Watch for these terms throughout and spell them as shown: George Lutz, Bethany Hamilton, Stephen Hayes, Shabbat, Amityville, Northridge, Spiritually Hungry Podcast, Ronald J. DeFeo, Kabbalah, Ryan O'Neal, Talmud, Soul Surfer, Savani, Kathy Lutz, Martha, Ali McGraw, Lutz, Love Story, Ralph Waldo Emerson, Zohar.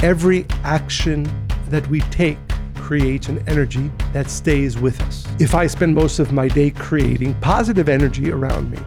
Every action that we take creates an energy that stays with us. If I spend most of my day creating positive energy around me,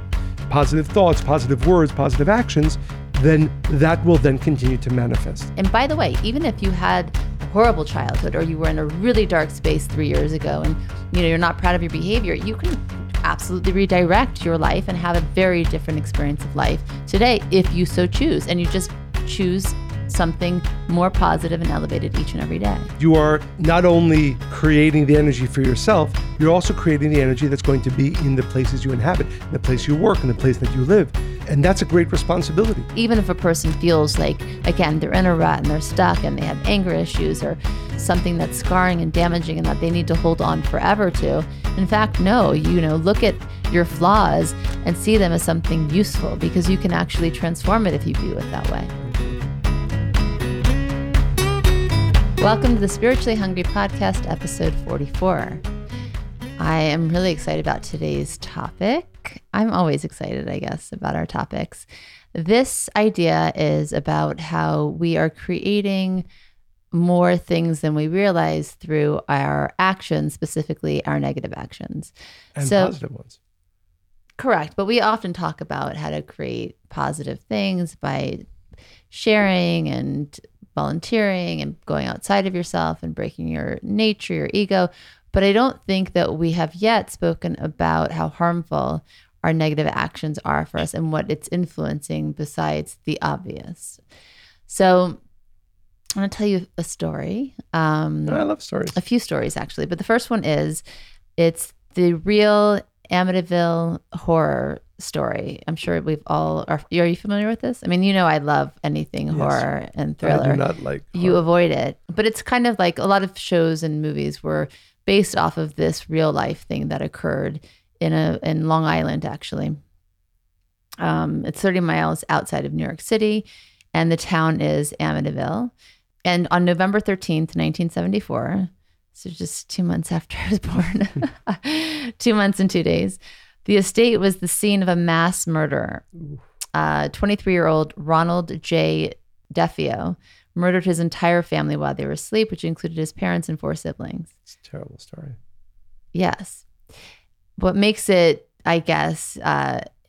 positive thoughts, positive words, positive actions, then that will then continue to manifest. And by the way, even if you had a horrible childhood or you were in a really dark space 3 years ago and you're not proud of your behavior, you can absolutely redirect your life and have a very different experience of life today if you so choose, and you just choose something more positive and elevated each and every day. You are not only creating the energy for yourself, you're also creating the energy that's going to be in the places you inhabit, in the place you work, in the place that you live. And that's a great responsibility. Even if a person feels like, again, they're in a rut and they're stuck and they have anger issues or something that's scarring and damaging and that they need to hold on forever to. In fact, no, look at your flaws and see them as something useful, because you can actually transform it if you view it that way. Welcome to the Spiritually Hungry Podcast, episode 44. I am really excited about today's topic. I'm always excited, I guess, about our topics. This idea is about how we are creating more things than we realize through our actions, specifically our negative actions. And positive ones. Correct. But we often talk about how to create positive things by sharing and volunteering and going outside of yourself and breaking your nature, your ego. But I don't think that we have yet spoken about how harmful our negative actions are for us and what it's influencing besides the obvious. So I'm going to tell you a story. I love stories. A few stories, actually. But the first one is, it's the real Amityville horror story. I'm sure we've all, are you familiar with this? I mean, I love anything horror and thriller. I do not like horror. You avoid it. But it's kind of like a lot of shows and movies were based off of this real life thing that occurred in Long Island, actually. It's 30 miles outside of New York City, and the town is Amityville. And on November 13th, 1974, so just 2 months after I was born, 2 months and 2 days, the estate was the scene of a mass murder. 23-year-old Ronald J. DeFeo murdered his entire family while they were asleep, which included his parents and 4 siblings. It's a terrible story. Yes. What makes it, I guess,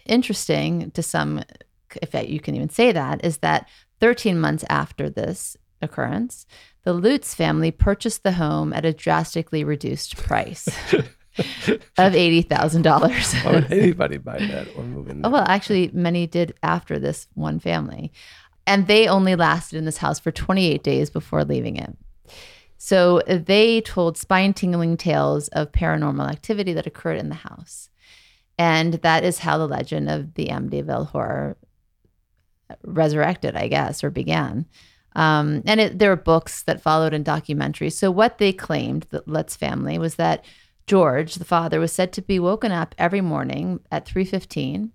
interesting to some, if you can even say that, is that 13 months after this occurrence, the Lutz family purchased the home at a drastically reduced price. Of $80,000. Why would anybody buy that or move in there? Well, actually, many did after this one family. And they only lasted in this house for 28 days before leaving it. So they told spine-tingling tales of paranormal activity that occurred in the house. And that is how the legend of the Amityville horror resurrected, I guess, or began. There were books that followed and documentaries. So what they claimed, the Lutz family, was that George, the father, was said to be woken up every morning at 3:15,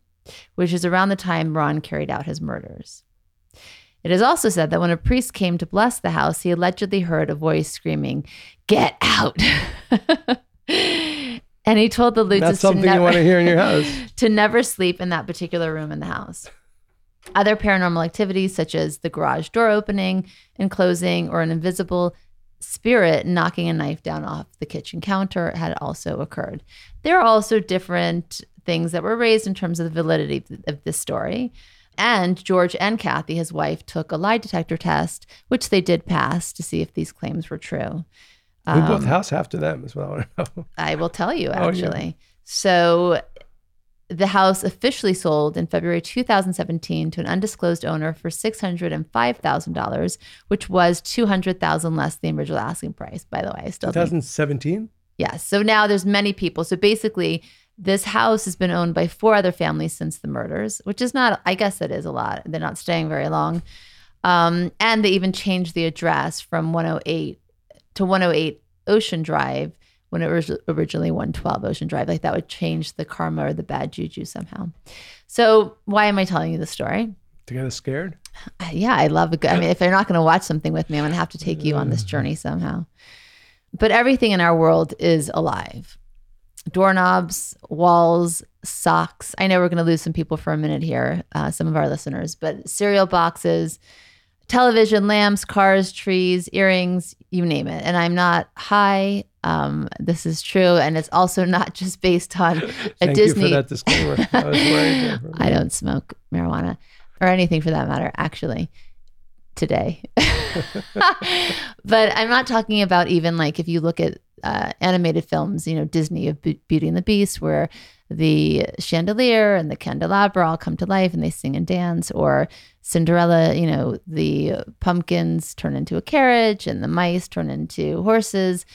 which is around the time Ron carried out his murders. It is also said that when a priest came to bless the house, he allegedly heard a voice screaming, "Get out!" And he told the Lutzes that's something you want to hear in your house. To never sleep in that particular room in the house. Other paranormal activities, such as the garage door opening and closing, or an invisible spirit knocking a knife down off the kitchen counter, had also occurred. There are also different things that were raised in terms of the validity of this story. And George and Kathy, his wife, took a lie detector test, which they did pass, to see if these claims were true. We bought the house after them as well. I will tell you, actually. Oh, yeah. So the house officially sold in February 2017 to an undisclosed owner for $605,000, which was $200,000 less than the original asking price, by the way. I still 2017? Yes. So now there's many people. So basically, this house has been owned by 4 other families since the murders, which is not, I guess that is a lot. They're not staying very long. And they even changed the address from 108 to 108 Ocean Drive, when it was originally 112 Ocean Drive. Like, that would change the karma or the bad juju somehow. So why am I telling you this story? To get us scared? Yeah, I love a good, if you're not going to watch something with me, I'm going to have to take you on this journey somehow. But everything in our world is alive. Doorknobs, walls, socks. I know we're going to lose some people for a minute here, some of our listeners, but cereal boxes, television, lamps, cars, trees, earrings, you name it. And I'm not high. This is true. And it's also not just based on a Disney. Thank you for that disclaimer. That was very different. I don't smoke marijuana or anything for that matter, actually, today. But I'm not talking about even like if you look at animated films, you know, Disney of Beauty and the Beast, where the chandelier and the candelabra all come to life and they sing and dance, or Cinderella, you know, the pumpkins turn into a carriage and the mice turn into horses.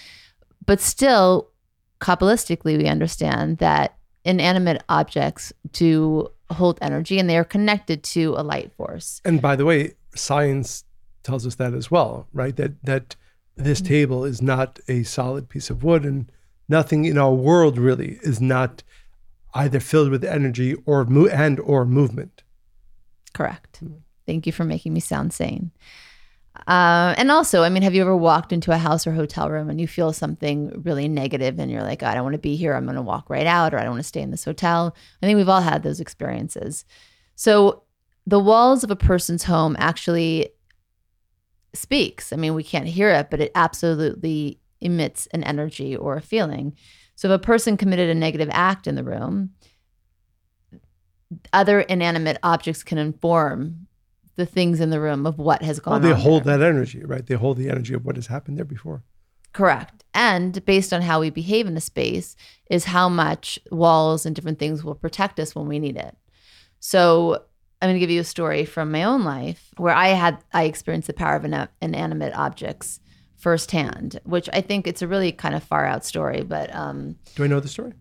But still, Kabbalistically, we understand that inanimate objects do hold energy and they are connected to a light force. And by the way, science tells us that as well, right? That this table is not a solid piece of wood, and nothing in our world really is not either filled with energy or movement. Correct. Thank you for making me sound sane. And also, I mean, have you ever walked into a house or hotel room and you feel something really negative and you're like, oh, I don't want to be here. I'm going to walk right out, or I don't want to stay in this hotel. I think we've all had those experiences. So the walls of a person's home actually speaks. I mean, we can't hear it, but it absolutely emits an energy or a feeling. So if a person committed a negative act in the room, other inanimate objects can inform the things in the room of what has gone on. Well, they hold that energy, right? They hold the energy of what has happened there before. Correct. And based on how we behave in a space is how much walls and different things will protect us when we need it. So I'm going to give you a story from my own life where I experienced the power of inanimate objects firsthand, which I think it's a really kind of far out story, but... Do I know the story?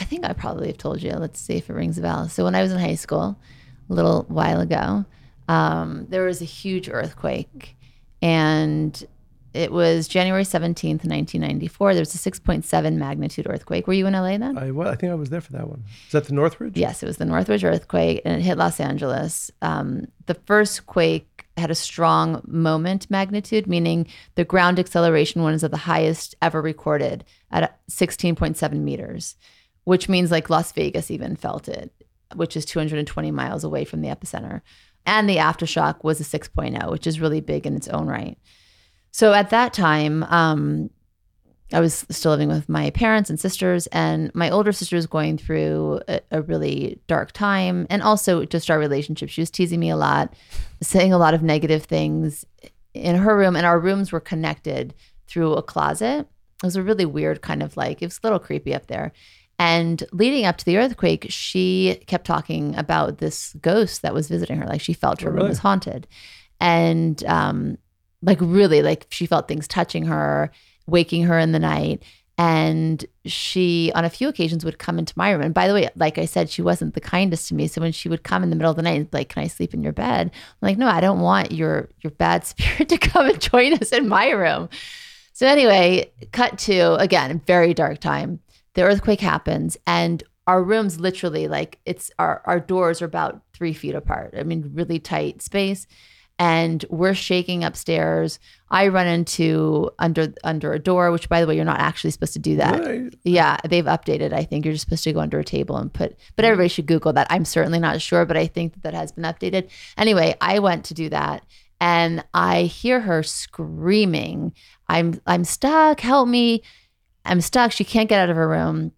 I think I probably have told you. Let's see if it rings a bell. So when I was in high school, a little while ago, there was a huge earthquake, and it was January 17th, 1994. There was a 6.7 magnitude earthquake. Were you in LA then? I think I was there for that one. Is that the Northridge? Yes, it was the Northridge earthquake, and it hit Los Angeles. The first quake had a strong moment magnitude, meaning the ground acceleration was at the highest ever recorded at 16.7 meters, which means like Las Vegas even felt it, which is 220 miles away from the epicenter. And the aftershock was a 6.0, which is really big in its own right. So at that time, I was still living with my parents and sisters, and my older sister was going through a really dark time, and also just our relationship. She was teasing me a lot, saying a lot of negative things in her room, and our rooms were connected through a closet. It was a really weird kind of like, it was a little creepy up there. And leading up to the earthquake, she kept talking about this ghost that was visiting her. Like she felt her room was haunted, and like really, like she felt things touching her, waking her in the night. And she, on a few occasions, would come into my room. And by the way, like I said, she wasn't the kindest to me. So when she would come in the middle of the night and be like, can I sleep in your bed? I'm like, no, I don't want your bad spirit to come and join us in my room. So anyway, cut to, again, very dark time. The earthquake happens, and our rooms literally, like it's our doors are about 3 feet apart. I mean, really tight space. And we're shaking upstairs. I run into under a door, which by the way, you're not actually supposed to do that. Right. Yeah, they've updated. I think you're just supposed to go under a table and put, but everybody should Google that. I'm certainly not sure, but I think that has been updated. Anyway, I went to do that, and I hear her screaming, I'm stuck, help me. I'm stuck. She can't get out of her room.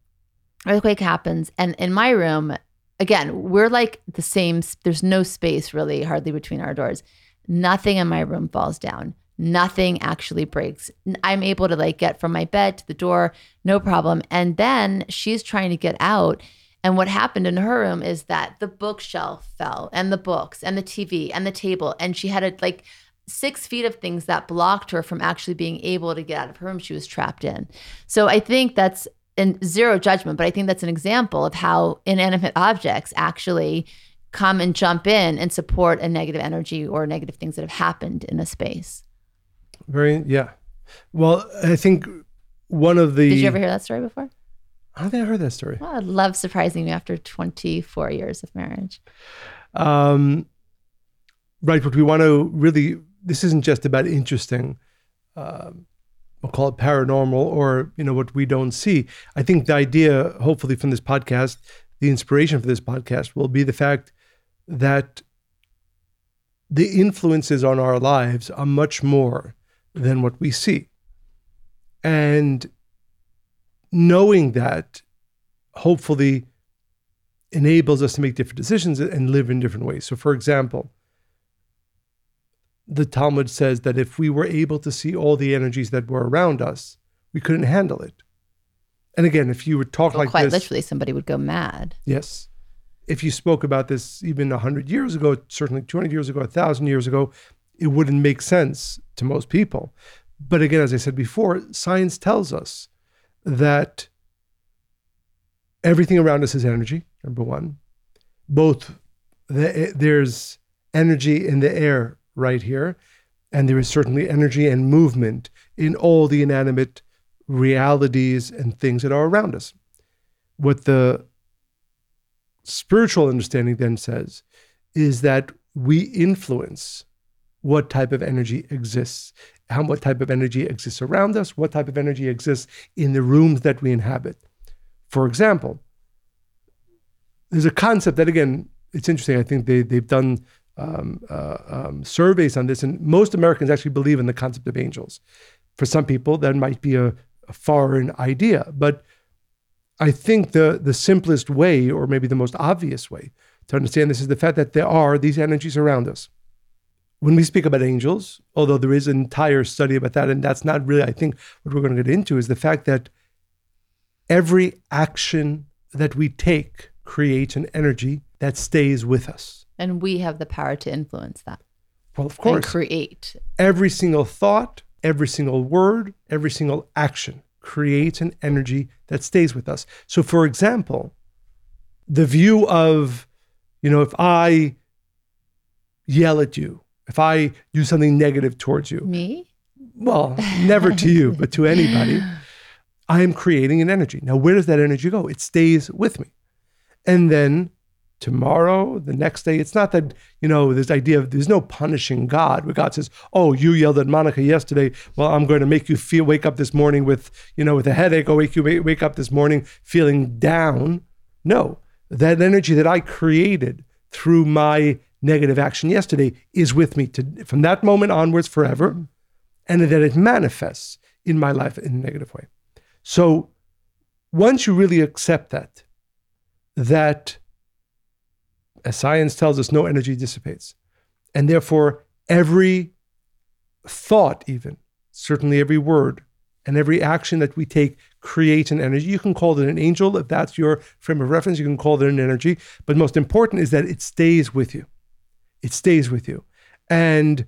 Earthquake happens. And in my room, again, we're like the same. There's no space really hardly between our doors. Nothing in my room falls down. Nothing actually breaks. I'm able to like get from my bed to the door, no problem. And then she's trying to get out. And what happened in her room is that the bookshelf fell, and the books, and the TV, and the table. And she had a like 6 feet of things that blocked her from actually being able to get out of her room she was trapped in. So I think that's zero judgment, but I think that's an example of how inanimate objects actually come and jump in and support a negative energy or negative things that have happened in a space. Very, yeah. Well, I think one of the... Did you ever hear that story before? I don't think I heard that story. Well, I love surprising you after 24 years of marriage. Right, but we want to really... This isn't just about interesting, we'll call it paranormal, or you know what we don't see. I think the idea, hopefully from this podcast, the inspiration for this podcast will be the fact that the influences on our lives are much more than what we see. And knowing that hopefully enables us to make different decisions and live in different ways. So for example, the Talmud says that if we were able to see all the energies that were around us, we couldn't handle it. And again, if you were talking like this— quite literally, somebody would go mad. Yes. If you spoke about this even 100 years ago, certainly 200 years ago, 1,000 years ago, it wouldn't make sense to most people. But again, as I said before, science tells us that everything around us is energy, number one. There's energy in the air right here, and there is certainly energy and movement in all the inanimate realities and things that are around us. What the spiritual understanding then says is that we influence what type of energy exists, what type of energy exists around us, what type of energy exists in the rooms that we inhabit. For example, there's a concept that, again, it's interesting. I think they've done surveys on this, and most Americans actually believe in the concept of angels. For some people, that might be a foreign idea, but I think the simplest way, or maybe the most obvious way to understand this, is the fact that there are these energies around us. When we speak about angels, although there is an entire study about that, and that's not really, I think, what we're going to get into, is the fact that every action that we take creates an energy that stays with us. And we have the power to influence that. Well, of course. And create. Every single thought, every single word, every single action creates an energy that stays with us. So for example, the view of, if I yell at you, if I do something negative towards you. Me? Well, never to you, but to anybody, I am creating an energy. Now, where does that energy go? It stays with me. And then tomorrow, the next day, it's not that, this idea of there's no punishing God, where God says, oh, you yelled at Monica yesterday. Well, I'm going to make you wake up this morning with, with a headache, or wake up this morning feeling down. No, that energy that I created through my negative action yesterday is with me from that moment onwards forever. And that it manifests in my life in a negative way. So once you really accept that as science tells us, no energy dissipates. And therefore, every thought even, certainly every word, and every action that we take creates an energy. You can call it an angel, if that's your frame of reference, you can call it an energy. But most important is that it stays with you. It stays with you. And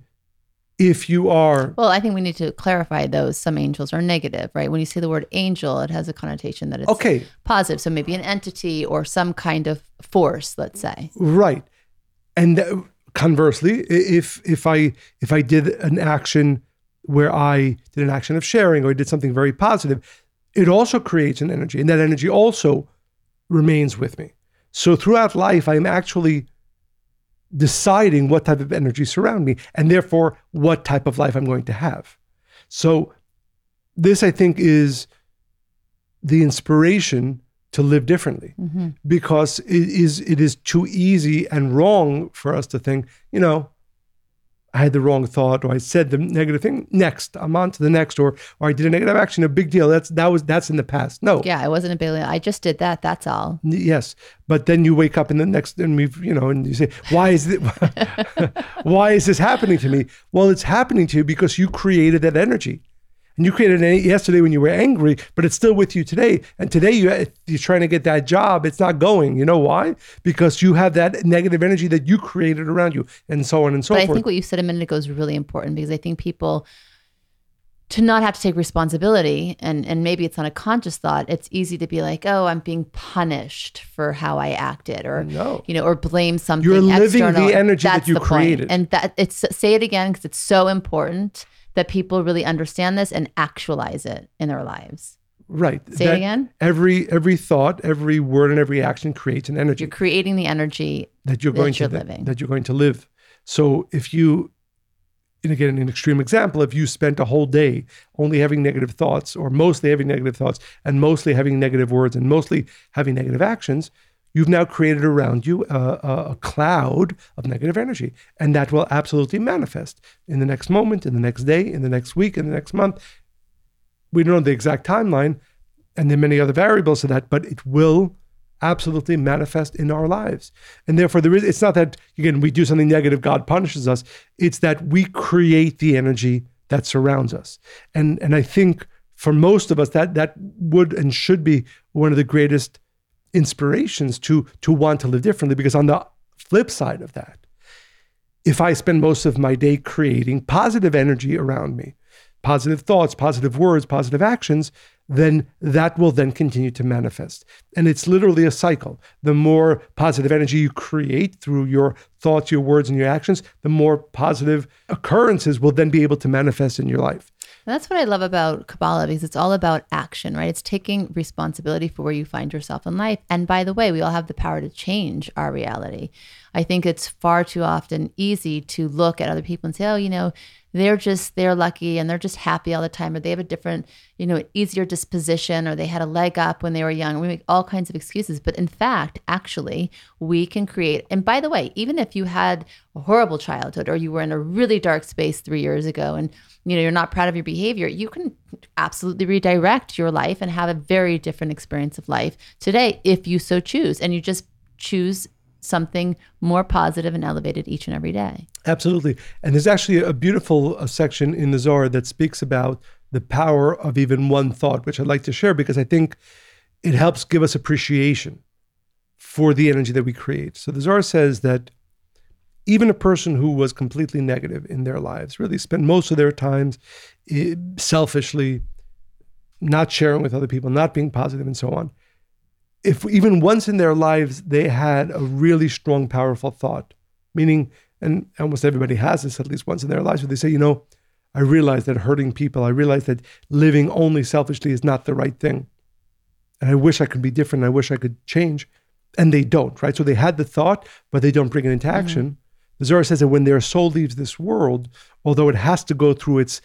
if you are... Well, I think we need to clarify, though, some angels are negative, right? When you say the word angel, it has a connotation that it's positive. So maybe an entity or some kind of force, let's say. Right. And conversely, if I did an action where I did an action of sharing, or I did something very positive, it also creates an energy. And that energy also remains with me. So throughout life, I'm actually deciding what type of energy surround me, and therefore what type of life I'm going to have. So this, I think, is the inspiration to live differently, because it is too easy and wrong for us to think, I had the wrong thought, or I said the negative thing, next, I'm on to the next, or I did a negative action, a big deal, that's in the past. No. Yeah, it wasn't a big deal. I just did that, that's all. Yes, but then you wake up in the next, and and you say, why is this happening to me? Well, it's happening to you because you created that energy. And you created it yesterday when you were angry, but it's still with you today. And today you're trying to get that job. It's not going. You know why? Because you have that negative energy that you created around you, and so on and so forth. But I think what you said a minute ago is really important, because I think people, to not have to take responsibility, and maybe it's not a conscious thought, it's easy to be like, oh, I'm being punished for how I acted, or, or blame something external. You're living the energy that you created. And say it again, because it's so important that people really understand this and actualize it in their lives. Right. Say it again. Every thought, every word, and every action creates an energy. You're creating the energy that you're going to live. So if you, and again, an extreme example, if you spent a whole day only having negative thoughts, or mostly having negative thoughts, and mostly having negative words, and mostly having negative actions, you've now created around you a cloud of negative energy. And that will absolutely manifest in the next moment, in the next day, in the next week, in the next month. We don't know the exact timeline, and there are many other variables to that, but it will absolutely manifest in our lives. And therefore, it's not that, again, we do something negative, God punishes us. It's that we create the energy that surrounds us. And I think for most of us, that would and should be one of the greatest inspirations to want to live differently, because on the flip side of that, if I spend most of my day creating positive energy around me, positive thoughts, positive words, positive actions, then that will then continue to manifest. And it's literally a cycle. The more positive energy you create through your thoughts, your words, and your actions, the more positive occurrences will then be able to manifest in your life. And that's what I love about Kabbalah, because it's all about action, right? It's taking responsibility for where you find yourself in life. And by the way, we all have the power to change our reality. I think it's far too often easy to look at other people and say, oh, you know, they're lucky and they're just happy all the time, or they have a different, you know, easier disposition, or they had a leg up when they were young. We make all kinds of excuses, but in fact, actually, we can create. And by the way, even if you had a horrible childhood, or you were in a really dark space 3 years ago, and you know, you're not proud of your behavior, you can absolutely redirect your life and have a very different experience of life today if you so choose, and you just choose something more positive and elevated each and every day. Absolutely. And there's actually a beautiful section in the Zohar that speaks about the power of even one thought, which I'd like to share because I think it helps give us appreciation for the energy that we create. So the Zohar says that even a person who was completely negative in their lives, really spent most of their time selfishly, not sharing with other people, not being positive and so on, if even once in their lives they had a really strong, powerful thought, meaning, and almost everybody has this at least once in their lives, where they say, you know, I realize that hurting people, I realize that living only selfishly is not the right thing. And I wish I could be different. I wish I could change. And they don't, right? So they had the thought, but they don't bring it into action. Mm-hmm. The Zohar says that when their soul leaves this world, although it has to go through its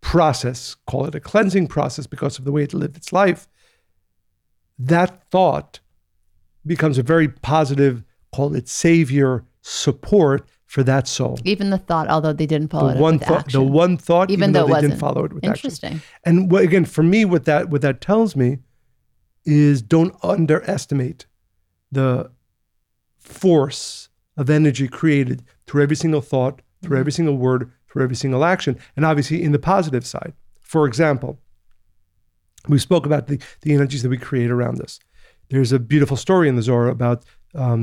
process, call it a cleansing process because of the way it lived its life, that thought becomes a very positive, call it savior, support for that soul. Even the thought, although they didn't follow it with action. The one thought, even though they didn't follow it with action. Interesting. And again, for me, what that tells me is don't underestimate the force of energy created through every single thought, through every single word, through every single action, and obviously in the positive side. For example, we spoke about the energies that we create around us. There's a beautiful story in the Zohar about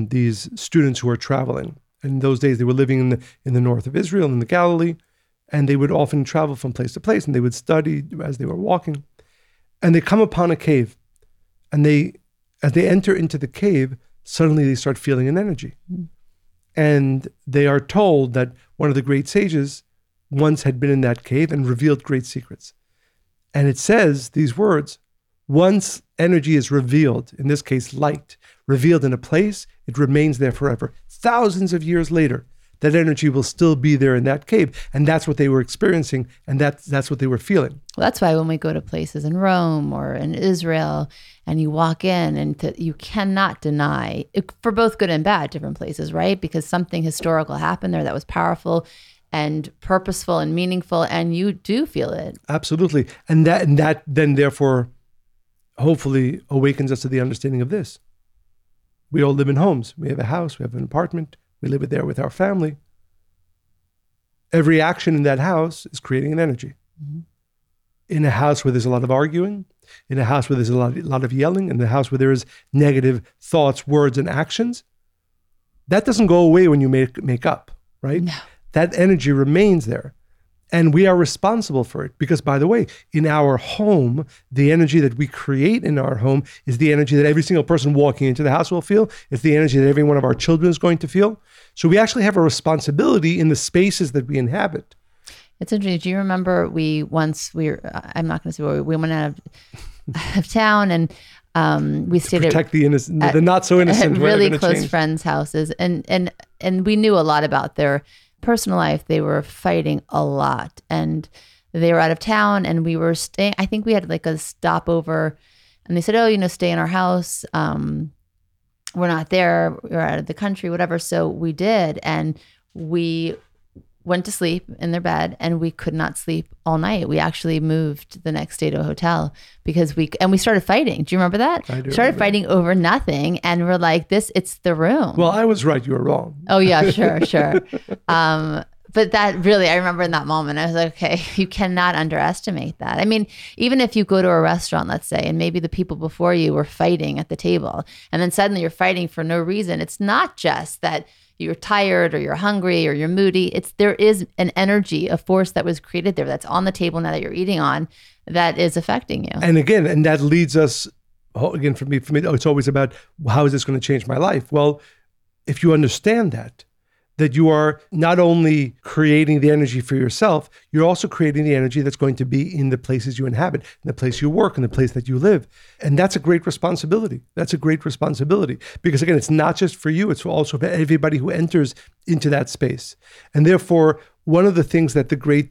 these students who are traveling. And in those days, they were living in the north of Israel, in the Galilee, and they would often travel from place to place, and they would study as they were walking. And they come upon a cave, and as they enter into the cave, suddenly they start feeling an energy. And they are told that one of the great sages once had been in that cave and revealed great secrets. And it says these words, once energy is revealed, in this case light, revealed in a place, it remains there forever. Thousands of years later, that energy will still be there in that cave. And that's what they were experiencing, and that's what they were feeling. Well, that's why when we go to places in Rome or in Israel, and you walk in and you cannot deny, for both good and bad, different places, right? Because something historical happened there that was powerful and purposeful and meaningful, and you do feel it. Absolutely. And that then therefore hopefully awakens us to the understanding of this. We all live in homes. We have a house, we have an apartment, we live there with our family. Every action in that house is creating an energy. Mm-hmm. In a house where there's a lot of arguing, in a house where there's a lot of yelling, in a house where there is negative thoughts, words, and actions, that doesn't go away when you make up, right? No. That energy remains there, and we are responsible for it, because by the way, in our home, the energy that we create in our home is the energy that every single person walking into the house will feel. It's the energy that every one of our children is going to feel. So we actually have a responsibility in the spaces that we inhabit. It's interesting. Do you remember I'm not going to say where we went out of town, and we stayed protect the innocent, the not so innocent, really close friends' houses, and we knew a lot about their personal life. They were fighting a lot, and they were out of town, and we were staying. I think we had like a stopover, and they said, oh, you know, stay in our house. we're not there, we're out of the country, whatever. So we did, and we went to sleep in their bed, and we could not sleep all night. We actually moved the next day to a hotel because we started fighting. Do you remember that? I do. We started fighting over nothing, and we're like, it's the room. Well, I was right, you were wrong. Oh yeah, sure. But that really, I remember in that moment, I was like, okay, you cannot underestimate that. I mean, even if you go to a restaurant, let's say, and maybe the people before you were fighting at the table, and then suddenly you're fighting for no reason. It's not just that you're tired or you're hungry or you're moody. There is an energy, a force that was created there that's on the table now that you're eating on that is affecting you. And that leads us, again, for me, it's always about how is this going to change my life? Well, if you understand that you are not only creating the energy for yourself, you're also creating the energy that's going to be in the places you inhabit, in the place you work, in the place that you live. And that's a great responsibility. Because again, it's not just for you, it's also for everybody who enters into that space. And therefore, one of the things that the great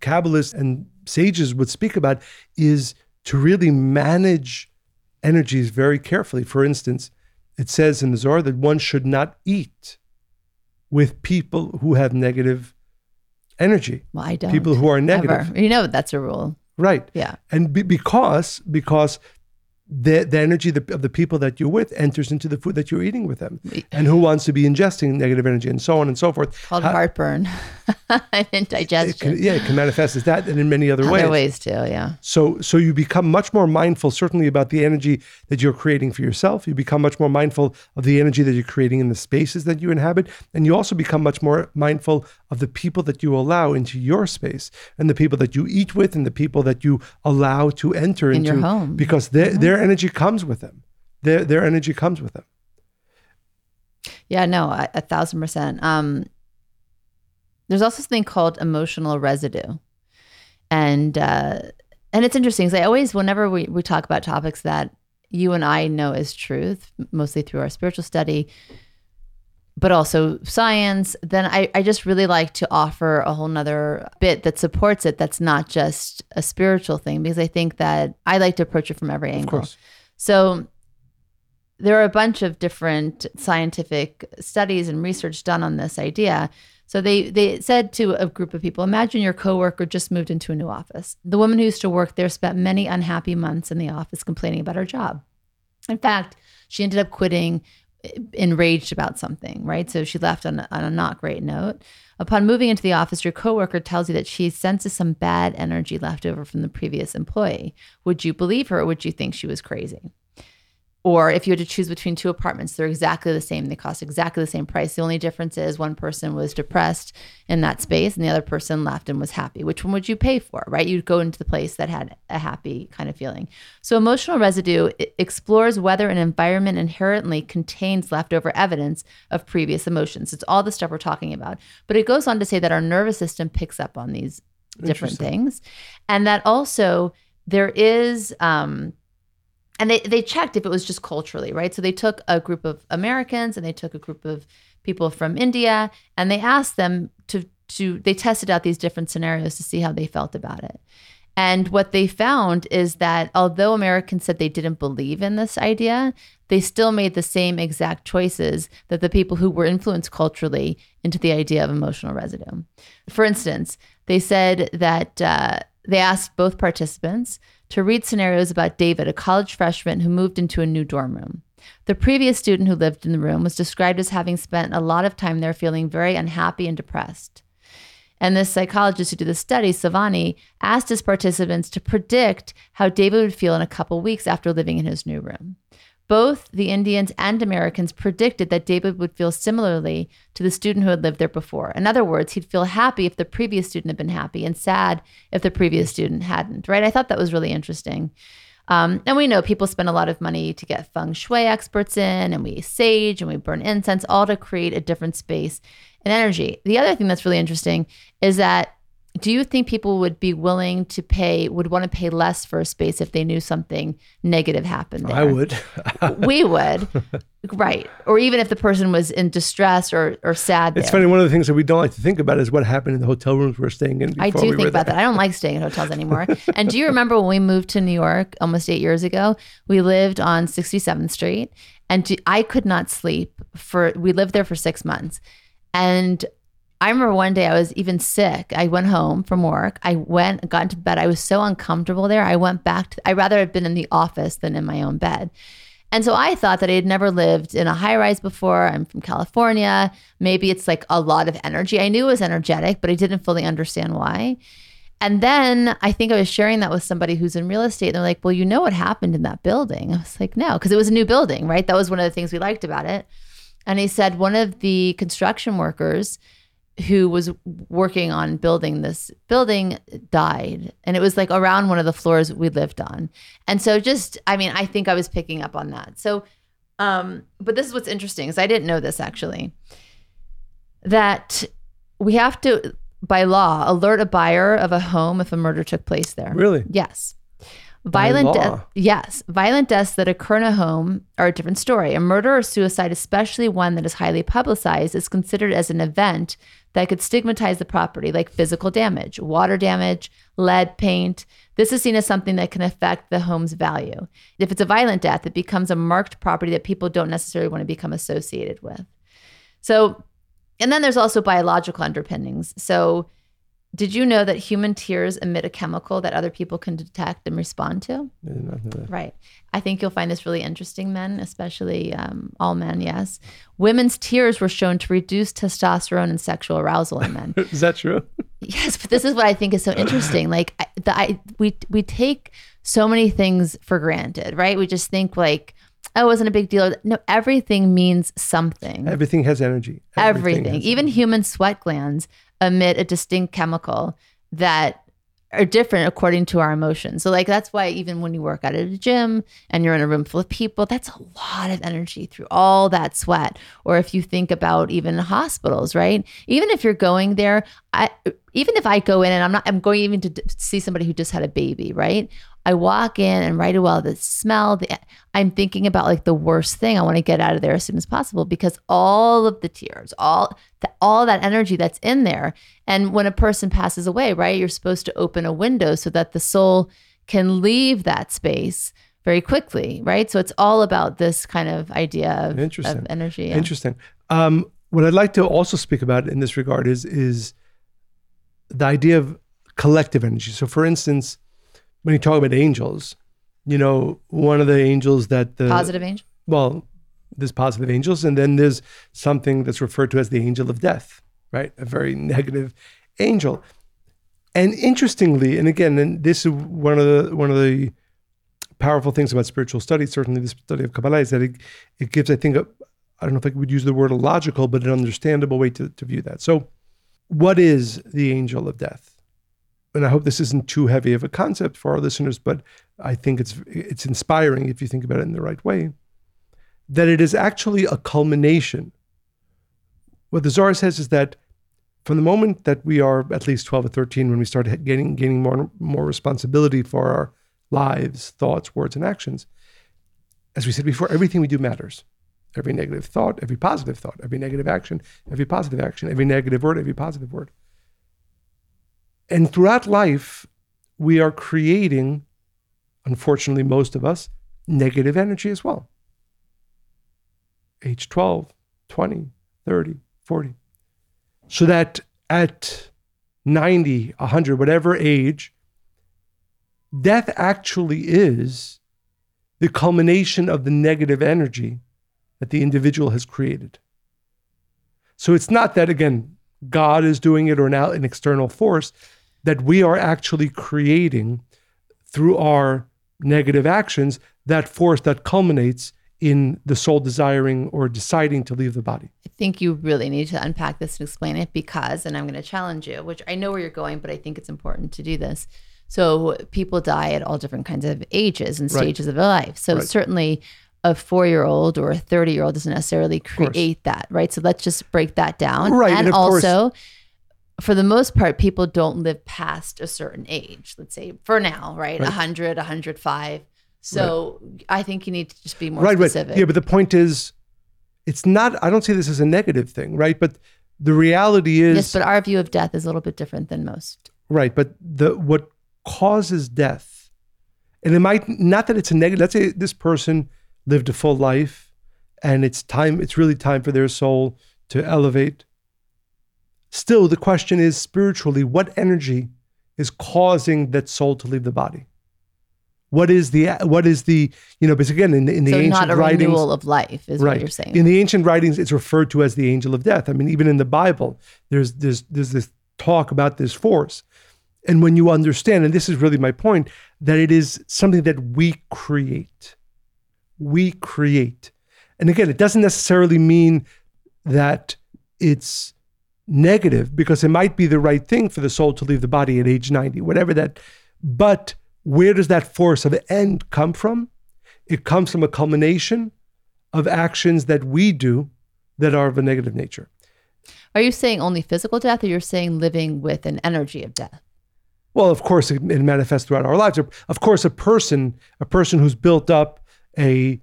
Kabbalists and sages would speak about is to really manage energies very carefully. For instance, it says in the Zohar that one should not eat with people who have negative energy. Well, I don't. People who are negative. Ever. You know, that's a rule. Right. Yeah. And because the energy of the people that you're with enters into the food that you're eating with them. And who wants to be ingesting negative energy, and so on and so forth. Called heartburn and indigestion. It can manifest as that and in many other ways. Other ways too, yeah. So you become much more mindful, certainly about the energy that you're creating for yourself. You become much more mindful of the energy that you're creating in the spaces that you inhabit. And you also become much more mindful of the people that you allow into your space, and the people that you eat with, and the people that you allow to enter into your home. Because they're energy comes with them. Their energy comes with them. Yeah, no, 1,000%. There's also something called emotional residue. And it's interesting, because I always, whenever we talk about topics that you and I know as truth, mostly through our spiritual study, but also science, then I just really like to offer a whole nother bit that supports it, that's not just a spiritual thing, because I think that I like to approach it from every angle. Of course. So there are a bunch of different scientific studies and research done on this idea. So they said to a group of people, imagine your coworker just moved into a new office. The woman who used to work there spent many unhappy months in the office complaining about her job. In fact, she ended up quitting enraged about something, right? So she left on a not great note. Upon moving into the office, your coworker tells you that she senses some bad energy left over from the previous employee. Would you believe her, or would you think she was crazy? Or if you had to choose between two apartments, they're exactly the same. They cost exactly the same price. The only difference is one person was depressed in that space and the other person left and was happy. Which one would you pay for, right? You'd go into the place that had a happy kind of feeling. So emotional residue explores whether an environment inherently contains leftover evidence of previous emotions. It's all the stuff we're talking about. But it goes on to say that our nervous system picks up on these different things. And that also there is... And they checked if it was just culturally, right? So they took a group of Americans and they took a group of people from India, and they asked them they tested out these different scenarios to see how they felt about it. And what they found is that although Americans said they didn't believe in this idea, they still made the same exact choices that the people who were influenced culturally into the idea of emotional residue. For instance, they said that they asked both participants to read scenarios about David, a college freshman who moved into a new dorm room. The previous student who lived in the room was described as having spent a lot of time there feeling very unhappy and depressed. And this psychologist who did the study, Savani, asked his participants to predict how David would feel in a couple weeks after living in his new room. Both the Indians and Americans predicted that David would feel similarly to the student who had lived there before. In other words, he'd feel happy if the previous student had been happy, and sad if the previous student hadn't, right? I thought that was really interesting. And we know people spend a lot of money to get feng shui experts in, and we sage and we burn incense, all to create a different space and energy. The other thing that's really interesting is that do you think people would be willing to pay, would want to pay less for a space if they knew something negative happened there? I would. We would. Right. Or even if the person was in distress or sad. It's funny, one of the things that we don't like to think about is what happened in the hotel rooms we're staying in. I do think about that. I don't like staying in hotels anymore. And do you remember when we moved to New York almost 8 years ago, we lived on 67th Street and I could not sleep we lived there for 6 months. And I remember one day I was even sick. I went home from work. I got into bed. I was so uncomfortable there. I went back I'd rather have been in the office than in my own bed. And so I thought that I had never lived in a high rise before. I'm from California. Maybe it's like a lot of energy. I knew it was energetic, but I didn't fully understand why. And then I think I was sharing that with somebody who's in real estate. And they're like, well, you know what happened in that building? I was like, no, because it was a new building, right? That was one of the things we liked about it. And he said, one of the construction workers who was working on building this building died. And it was like around one of the floors we lived on. And so I think I was picking up on that. So, but this is what's interesting is I didn't know this actually, that we have to, by law, alert a buyer of a home if a murder took place there. Really? Yes. Violent deaths that occur in a home are a different story. A murder or suicide, especially one that is highly publicized, is considered as an event that could stigmatize the property, like physical damage, water damage, lead paint. This is seen as something that can affect the home's value. If it's a violent death, it becomes a marked property that people don't necessarily want to become associated with. So, and then there's also biological underpinnings. So, did you know that human tears emit a chemical that other people can detect and respond to? I did not know that. Right. I think you'll find this really interesting, men, especially all men, yes. Women's tears were shown to reduce testosterone and sexual arousal in men. Is that true? Yes, but this is what I think is so interesting. Like, we take so many things for granted, right? We just think like, oh, it wasn't a big deal. No, everything means something. Everything has energy. Everything. Even human sweat glands emit a distinct chemical that are different according to our emotions. So like, that's why even when you work out at a gym and you're in a room full of people, that's a lot of energy through all that sweat. Or if you think about even hospitals, right? Even if you're going there, even if I go in and I'm going even to see somebody who just had a baby, right? I walk in and right away the smell, I'm thinking about like the worst thing. I want to get out of there as soon as possible because all of the tears, all that energy that's in there. And when a person passes away, right, you're supposed to open a window so that the soul can leave that space very quickly, right? So it's all about this kind of idea of energy. Yeah. Interesting. What I'd like to also speak about in this regard is the idea of collective energy. So for instance, when you talk about angels, you know, one of the angels that the positive angel. Well, there's positive angels, and then there's something that's referred to as the angel of death, right? A very negative angel. And interestingly, and again, and this is one of the powerful things about spiritual study, certainly the study of Kabbalah, is that it gives, I think, I don't know if I would use the word illogical, but an understandable way to view that. So, what is the angel of death? And I hope this isn't too heavy of a concept for our listeners, but I think it's inspiring if you think about it in the right way, that it is actually a culmination. What the Zohar says is that from the moment that we are at least 12 or 13, when we start gaining more responsibility for our lives, thoughts, words, and actions, as we said before, everything we do matters. Every negative thought, every positive thought, every negative action, every positive action, every negative word, every positive word. And throughout life, we are creating, unfortunately, most of us, negative energy as well. Age 12, 20, 30, 40. So that at 90, 100, whatever age, death actually is the culmination of the negative energy that the individual has created. So it's not that, again, God is doing it or now an external force, that we are actually creating through our negative actions, that force that culminates in the soul desiring or deciding to leave the body. I think you really need to unpack this and explain it because, and I'm going to challenge you, which I know where you're going, but I think it's important to do this. So people die at all different kinds of ages and stages of their life. So certainly a 4-year-old or a 30-year-old doesn't necessarily create that, right? So let's just break that down. Right. And also, for the most part, people don't live past a certain age, let's say for now, right? 100, 105. So I think you need to just be more specific. Yeah, but the point is, it's not, I don't see this as a negative thing, right? But the reality is... Yes, but our view of death is a little bit different than most. Right, but what causes death, and it might, not that it's a negative, let's say this person lived a full life and it's really time for their soul to elevate. Still, the question is spiritually, what energy is causing that soul to leave the body? What is the because again, in the ancient writings... So not a renewal of life is what you're saying. In the ancient writings, it's referred to as the angel of death. I mean, even in the Bible, there's this talk about this force. And when you understand, and this is really my point, that it is something that we create. And again, it doesn't necessarily mean that it's negative, because it might be the right thing for the soul to leave the body at age 90, whatever that... But... where does that force of end come from? It comes from a culmination of actions that we do that are of a negative nature. Are you saying only physical death, or you're saying living with an energy of death? Well, of course, it manifests throughout our lives. Of course, a person who's built up a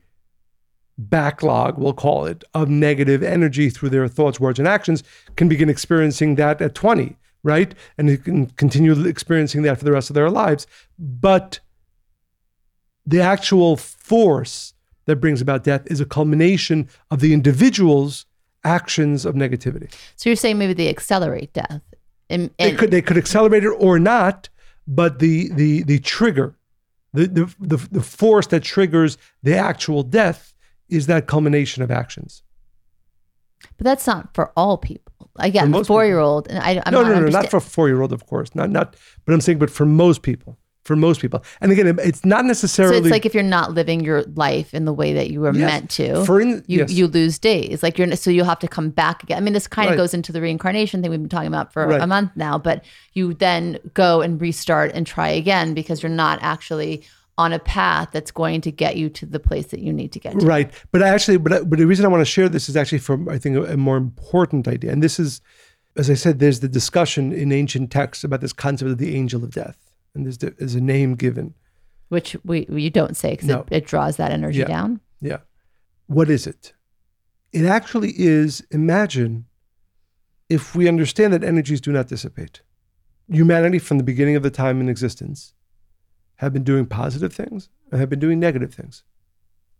backlog, we'll call it, of negative energy through their thoughts, words, and actions can begin experiencing that at 20. Right? And you can continue experiencing that for the rest of their lives. But the actual force that brings about death is a culmination of the individual's actions of negativity. So you're saying maybe they accelerate death. They could accelerate it or not, but the trigger, the force that triggers the actual death is that culmination of actions. But that's not for all people. Again, a 4-year-old, and I'm not for a 4-year-old, of course, not. But I'm saying, but for most people, and again, it's not necessarily. So it's like if you're not living your life in the way that you were meant to, you lose days. Like so you'll have to come back again. I mean, this kind of goes into the reincarnation thing we've been talking about for a month now. But you then go and restart and try again because you're not actually on a path that's going to get you to the place that you need to get to. Right, but the reason I want to share this is actually from, I think, a more important idea. And this is, as I said, there's the discussion in ancient texts about this concept of the angel of death. And there's a name given. Which you don't say, because it draws that energy down. Yeah. What is it? It actually is, imagine if we understand that energies do not dissipate. Humanity from the beginning of the time in existence have been doing positive things and have been doing negative things.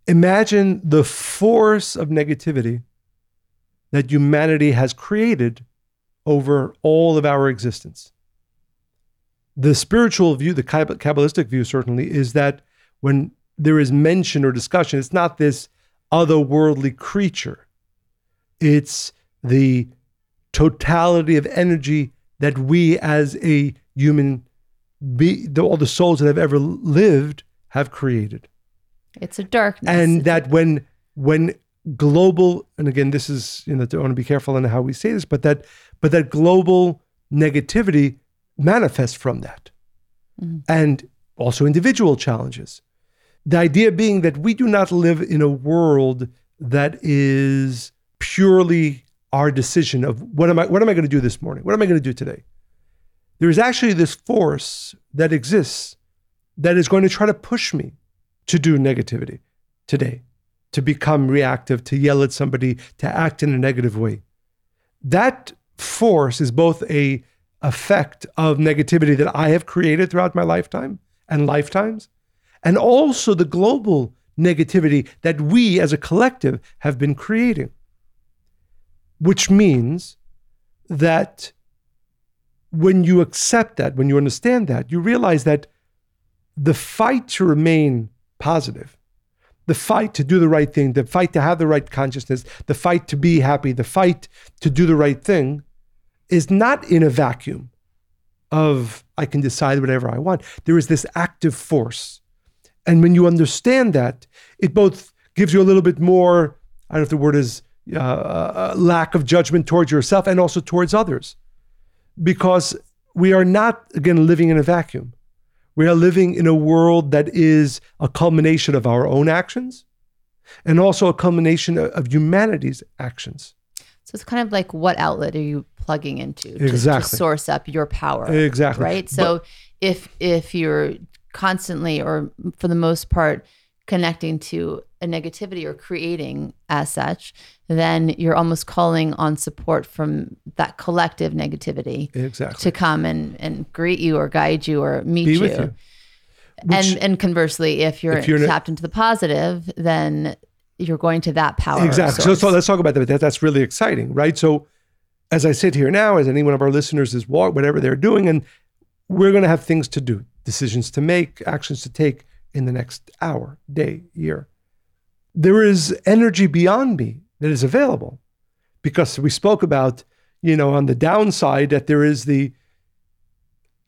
Imagine the force of negativity that humanity has created over all of our existence. The spiritual view, the Kabbalistic view certainly, is that when there is mention or discussion, it's not this otherworldly creature. It's the totality of energy that we as a human all the souls that have ever lived have created. It's a darkness, and that when global, and again, this is I want to be careful on how we say this, but that global negativity manifests from that, and also individual challenges. The idea being that we do not live in a world that is purely our decision of what am I going to do this morning? What am I going to do today? There is actually this force that exists that is going to try to push me to do negativity today, to become reactive, to yell at somebody, to act in a negative way. That force is both an effect of negativity that I have created throughout my lifetime and lifetimes, and also the global negativity that we as a collective have been creating, which means that when you accept that, when you understand that, you realize that the fight to remain positive, the fight to do the right thing, the fight to have the right consciousness, the fight to be happy, the fight to do the right thing is not in a vacuum of I can decide whatever I want. There is this active force. And when you understand that, it both gives you a little bit more, I don't know if the word is lack of judgment towards yourself and also towards others. Because we are not, again, living in a vacuum. We are living in a world that is a culmination of our own actions and also a culmination of humanity's actions. So it's kind of like, what outlet are you plugging into to source up your power? Exactly. Right? So if you're constantly, or for the most part, connecting to a negativity or creating as such, then you're almost calling on support from that collective negativity to come and greet you or guide you or meet you. With you. And conversely, if you're tapped into the positive, then you're going to that power. Exactly. So let's talk about that. That's really exciting, right? So as I sit here now, as any one of our listeners is whatever they're doing, and we're going to have things to do, decisions to make, actions to take in the next hour, day, year. There is energy beyond me that is available, because we spoke about, on the downside, that there is the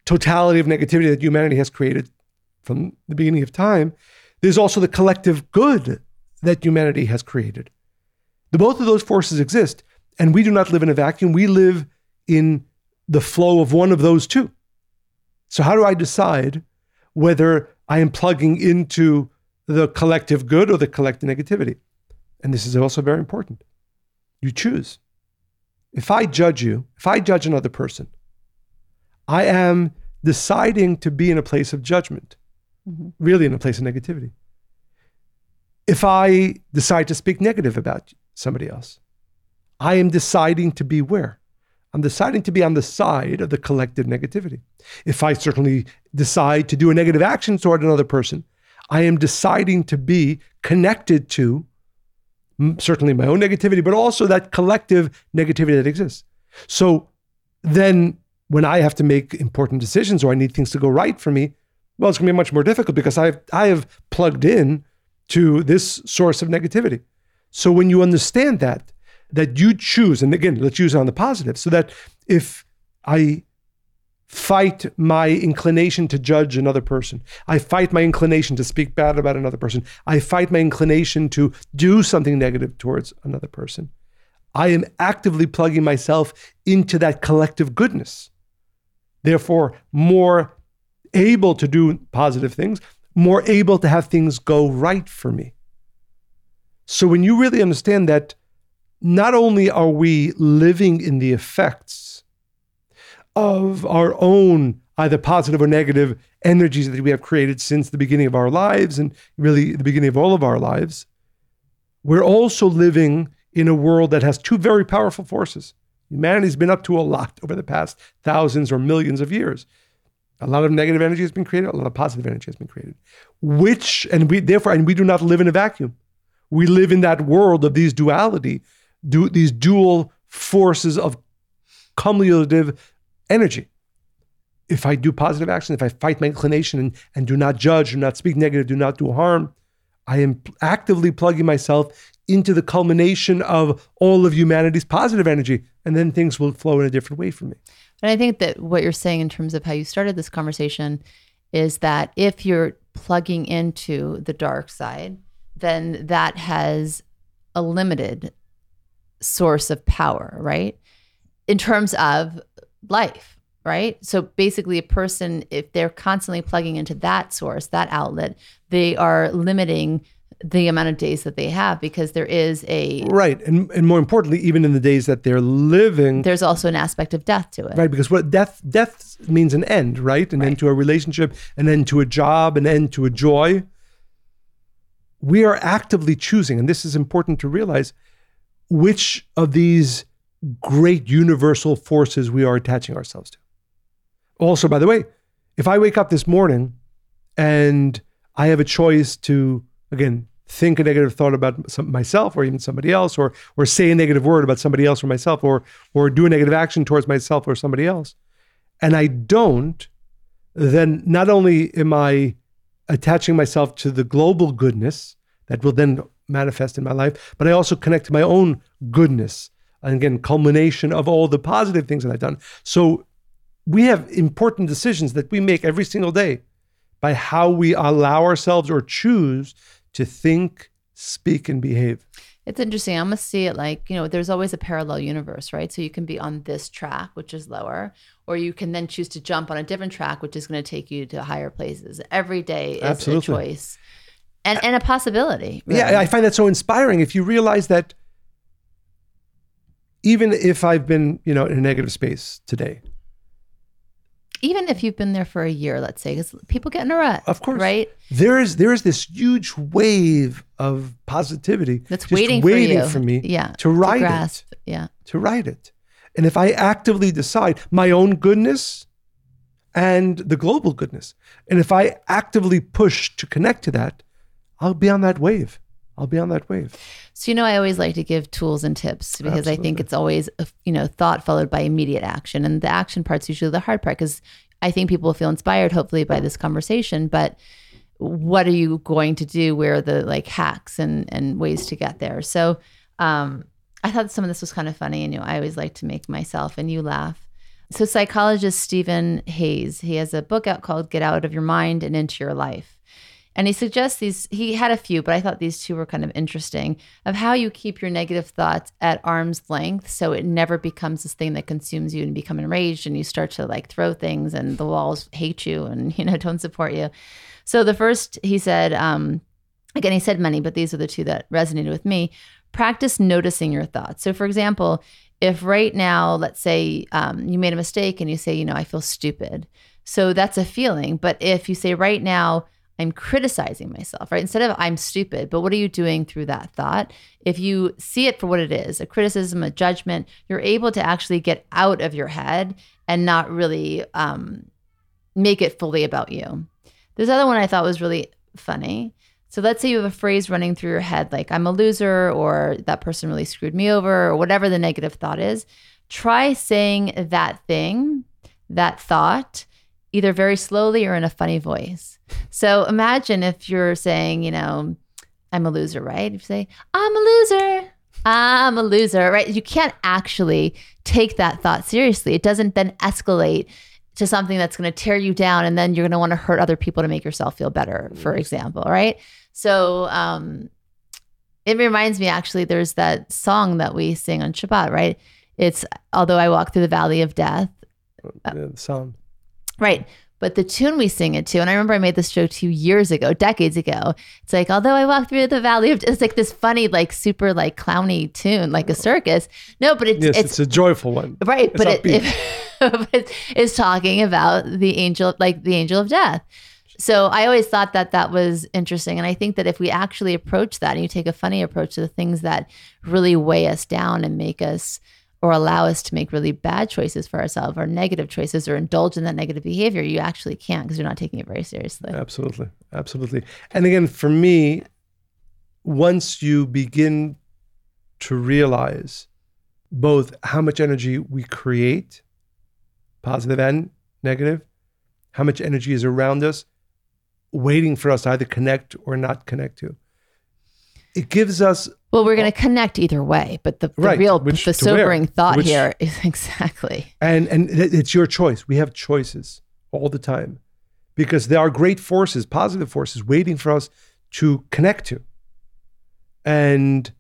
totality of negativity that humanity has created from the beginning of time. There's also the collective good that humanity has created. Both of those forces exist, and we do not live in a vacuum. We live in the flow of one of those two. So how do I decide whether I am plugging into the collective good or the collective negativity? And this is also very important. You choose. If I judge another person, I am deciding to be in a place of judgment, really in a place of negativity. If I decide to speak negative about somebody else, I am deciding to be where? I'm deciding to be on the side of the collective negativity. If I certainly decide to do a negative action toward another person, I am deciding to be connected to certainly my own negativity, but also that collective negativity that exists. So then when I have to make important decisions, or I need things to go right for me, well, it's gonna be much more difficult, because I have plugged in to this source of negativity. So when you understand that you choose, and again, let's use it on the positive, so that if I fight my inclination to judge another person, I fight my inclination to speak bad about another person, I fight my inclination to do something negative towards another person, I am actively plugging myself into that collective goodness. Therefore, more able to do positive things, more able to have things go right for me. So when you really understand that, not only are we living in the effects of our own either positive or negative energies that we have created since the beginning of our lives, and really the beginning of all of our lives, we're also living in a world that has two very powerful forces. Humanity's been up to a lot over the past thousands or millions of years. A lot of negative energy has been created, a lot of positive energy has been created. And we do not live in a vacuum. We live in that world of these duality, these dual forces of cumulative energy. If I do positive action, if I fight my inclination and do not judge, do not speak negative, do not do harm, I am actively plugging myself into the culmination of all of humanity's positive energy, and then things will flow in a different way for me. And I think that what you're saying in terms of how you started this conversation is that if you're plugging into the dark side, then that has a limited source of power, right? In terms of life, right? So basically a person, if they're constantly plugging into that source, that outlet, they are limiting the amount of days that they have, because there is a... Right, and more importantly, even in the days that they're living... There's also an aspect of death to it. Right, because what death means an end, right? An end to a relationship, an end to a job, an end to a joy. We are actively choosing, and this is important to realize, which of these great universal forces we are attaching ourselves to. Also, by the way, if I wake up this morning and I have a choice to, again, think a negative thought about myself or even somebody else, or say a negative word about somebody else or myself, or do a negative action towards myself or somebody else, and I don't, then not only am I attaching myself to the global goodness that will then manifest in my life, but I also connect to my own goodness. And again, culmination of all the positive things that I've done. So we have important decisions that we make every single day by how we allow ourselves or choose to think, speak, and behave. It's interesting. I almost see it like, there's always a parallel universe, right? So you can be on this track, which is lower, or you can then choose to jump on a different track, which is going to take you to higher places. Every day is a choice and a possibility. Really. Yeah, I find that so inspiring. If you realize that even if I've been, you know, in a negative space today. Even if you've been there for a year, let's say, because people get in a rut. Of course. Right? There is this huge wave of positivity that's waiting for me to ride it. Yeah. To ride it. And if I actively decide my own goodness and the global goodness, and if I actively push to connect to that, I'll be on that wave. So, you know, I always like to give tools and tips because I think it's always, you know, thought followed by immediate action. And the action part's usually the hard part because I think people feel inspired, hopefully, by this conversation. But what are you going to do? Where are the like hacks and ways to get there? So I thought some of this was kind of funny. And, you know, I always like to make myself and you laugh. So psychologist Stephen Hayes, he has a book out called Get Out of Your Mind and Into Your Life. And he suggests these, he had a few, but I thought these two were kind of interesting, of how you keep your negative thoughts at arm's length so it never becomes this thing that consumes you and become enraged and you start to like throw things and the walls hate you and, you know, don't support you. So the first, he said, again, he said many, but these are the two that resonated with me. Practice noticing your thoughts. So for example, if right now, let's say you made a mistake and you say, you know, I feel stupid. So that's a feeling. But if you say right now, I'm criticizing myself, right? Instead of I'm stupid, but what are you doing through that thought? If you see it for what it is, a criticism, a judgment, you're able to actually get out of your head and not really make it fully about you. This other one I thought was really funny. So let's say you have a phrase running through your head, like I'm a loser, or that person really screwed me over, or whatever the negative thought is. Try saying that thing, that thought, either very slowly or in a funny voice. So imagine if you're saying, you know, I'm a loser, right? If you say, I'm a loser, right? You can't actually take that thought seriously. It doesn't then escalate to something that's going to tear you down, and then you're going to want to hurt other people to make yourself feel better, for example, right? So it reminds me, actually, there's that song that we sing on Shabbat, right? It's, although I walk through the valley of death. Yeah, the song. Right. But the tune we sing it to, and I remember I made this joke to you decades ago. It's like, although I walk through the valley of, it's like this funny, like super like clowny tune, like a circus. No, but it's- Yes, it's a joyful one. Right. But it's talking about the angel of death. So I always thought that that was interesting. And I think that if we actually approach that and you take a funny approach to the things that really weigh us down and make us, or allow us to make really bad choices for ourselves or negative choices or indulge in that negative behavior, you actually can't because you're not taking it very seriously. Absolutely. Absolutely. And again, for me, once you begin to realize both how much energy we create, positive and negative, how much energy is around us, waiting for us to either connect or not connect to, it gives us... Well, we're going to connect either way, but the sobering thought here is exactly. And it's your choice. We have choices all the time because there are great forces, positive forces waiting for us to connect to. And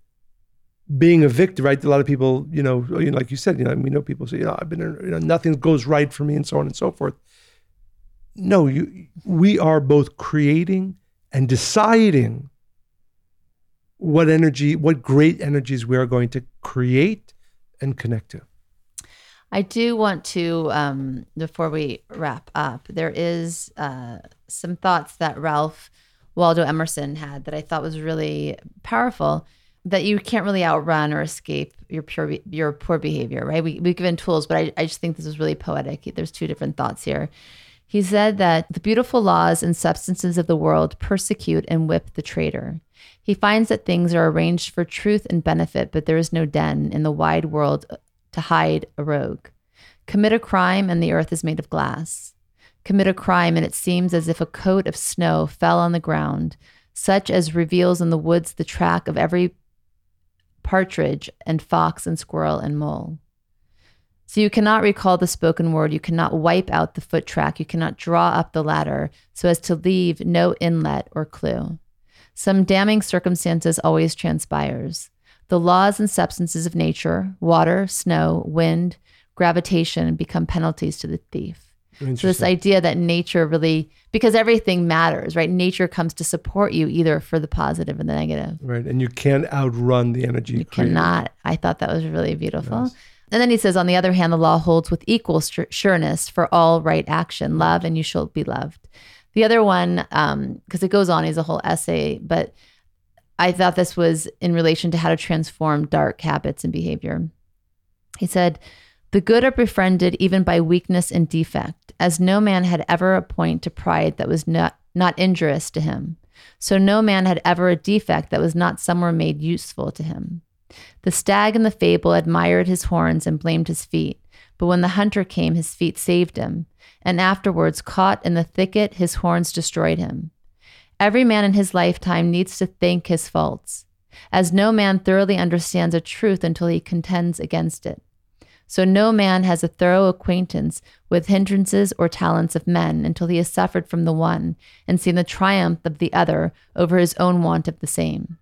being a victim, right? A lot of people, you know, like you said, you know, we know people say, you know, I've been, you know, nothing goes right for me and so on and so forth. No, we are both creating and deciding what great energies we are going to create and connect to. I do want to, before we wrap up, there is some thoughts that Ralph Waldo Emerson had that I thought was really powerful, that you can't really outrun or escape your poor behavior, right? We've given tools, but I just think this is really poetic. There's two different thoughts here. He said that the beautiful laws and substances of the world persecute and whip the traitor. He finds that things are arranged for truth and benefit, but there is no den in the wide world to hide a rogue. Commit a crime and the earth is made of glass. Commit a crime and it seems as if a coat of snow fell on the ground, such as reveals in the woods the track of every partridge and fox and squirrel and mole. So you cannot recall the spoken word. You cannot wipe out the foot track. You cannot draw up the ladder so as to leave no inlet or clue. Some damning circumstances always transpires. The laws and substances of nature, water, snow, wind, gravitation, become penalties to the thief. So this idea that nature really, because everything matters, right? Nature comes to support you either for the positive and the negative. Right, and you can't outrun the energy. You cannot. I thought that was really beautiful. Yes. And then he says, on the other hand, the law holds with equal sureness for all right action, love, and you shall be loved. The other one, because it goes on, is a whole essay, but I thought this was in relation to how to transform dark habits and behavior. He said, the good are befriended even by weakness and defect, as no man had ever a point to pride that was not injurious to him. So no man had ever a defect that was not somewhere made useful to him. The stag in the fable admired his horns and blamed his feet, but when the hunter came, his feet saved him, and afterwards, caught in the thicket, his horns destroyed him. Every man in his lifetime needs to think his faults, as no man thoroughly understands a truth until he contends against it. So no man has a thorough acquaintance with hindrances or talents of men until he has suffered from the one and seen the triumph of the other over his own want of the same.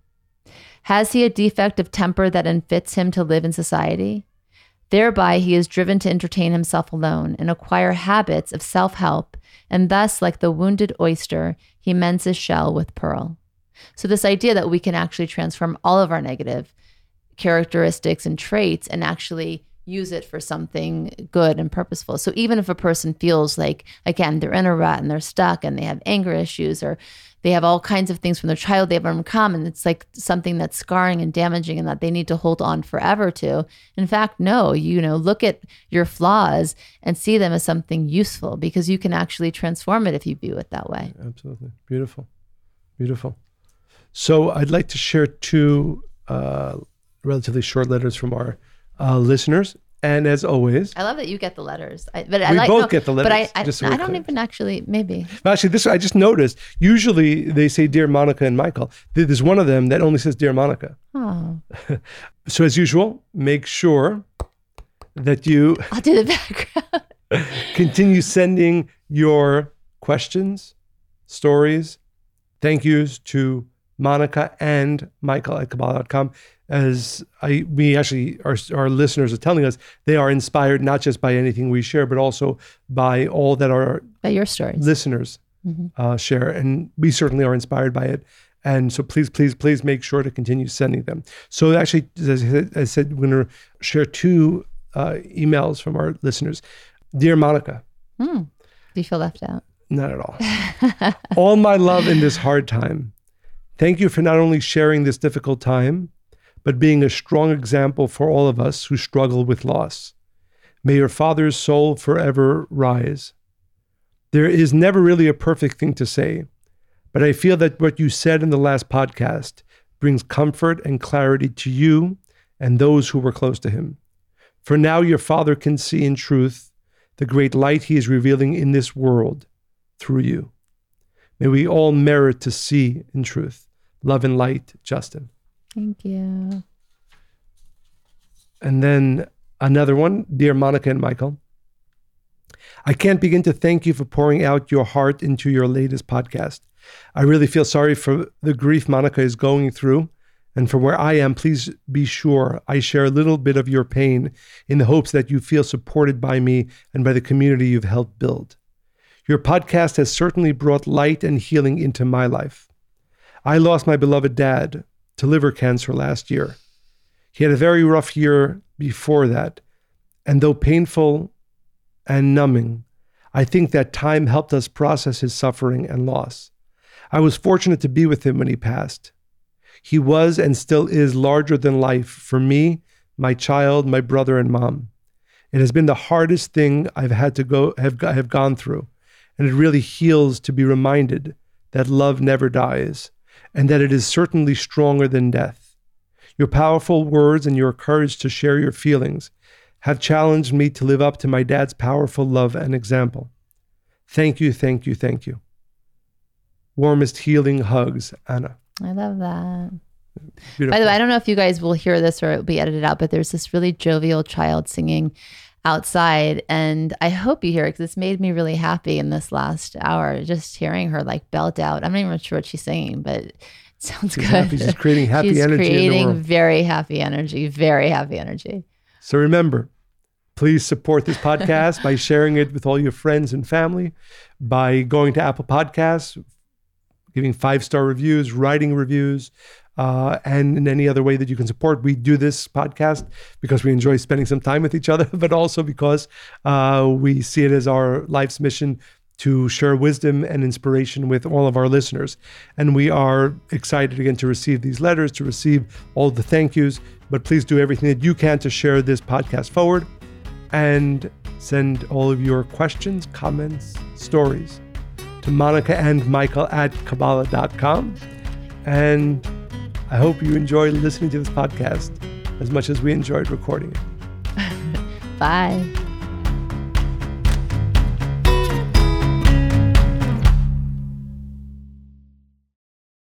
Has he a defect of temper that unfits him to live in society? Thereby he is driven to entertain himself alone and acquire habits of self-help, and thus, like the wounded oyster, he mends his shell with pearl. So this idea that we can actually transform all of our negative characteristics and traits and actually use it for something good and purposeful. So even if a person feels like, again, they're in a rut and they're stuck and they have anger issues or they have all kinds of things from their child they have overcome, and it's like something that's scarring and damaging and that they need to hold on forever to. In fact, no, look at your flaws and see them as something useful, because you can actually transform it if you view it that way. Absolutely. Beautiful. Beautiful. So I'd like to share two relatively short letters from our listeners, and as always, I love that you get the letters. Get the letters. But I don't even actually. Maybe. Actually, this I just noticed. Usually, they say "Dear Monica" and "Michael." There's one of them that only says "Dear Monica." Oh. So as usual, make sure that you. I'll do the background. Continue sending your questions, stories, thank yous to Monica and Michael at Kabbalah.com. As we actually, our listeners are telling us, they are inspired not just by anything we share, but also by all that our listeners share. And we certainly are inspired by it. And so please, please, please make sure to continue sending them. So actually, as I said, we're going to share two emails from our listeners. Dear Monica. Do you feel left out? Not at all. All my love in this hard time. Thank you for not only sharing this difficult time, but being a strong example for all of us who struggle with loss. May your father's soul forever rise. There is never really a perfect thing to say, but I feel that what you said in the last podcast brings comfort and clarity to you and those who were close to him. For now, your father can see in truth the great light he is revealing in this world through you. May we all merit to see in truth. Love and light, Justin. Thank you. And then another one, Dear Monica and Michael. I can't begin to thank you for pouring out your heart into your latest podcast. I really feel sorry for the grief Monica is going through, and for where I am, please be sure I share a little bit of your pain in the hopes that you feel supported by me and by the community you've helped build. Your podcast has certainly brought light and healing into my life. I lost my beloved dad to liver cancer last year. He had a very rough year before that, and though painful and numbing, I think that time helped us process his suffering and loss. I was fortunate to be with him when he passed. He was and still is larger than life for me, my child, my brother, and mom. It has been the hardest thing I've had to have gone through, and it really heals to be reminded that love never dies, and that it is certainly stronger than death. Your powerful words and your courage to share your feelings have challenged me to live up to my dad's powerful love and example. Thank you, thank you, thank you. Warmest healing hugs, Anna. I love that. Beautiful. By the way, I don't know if you guys will hear this or it will be edited out, but there's this really jovial child singing outside, and I hope you hear it, because it's made me really happy in this last hour, just hearing her like belt out. I'm not even sure what she's singing, but it sounds good. Happy. She's creating happy energy. She's creating very happy energy, very happy energy. So remember, Please support this podcast by sharing it with all your friends and family, by going to Apple Podcasts, giving 5-star reviews, writing reviews, and in any other way that you can support. We do this podcast because we enjoy spending some time with each other, but also because we see it as our life's mission to share wisdom and inspiration with all of our listeners. And we are excited again to receive these letters, to receive all the thank yous, but please do everything that you can to share this podcast forward and send all of your questions, comments, stories to Monica and Michael at Kabbalah.com. And I hope you enjoy listening to this podcast as much as we enjoyed recording it. Bye.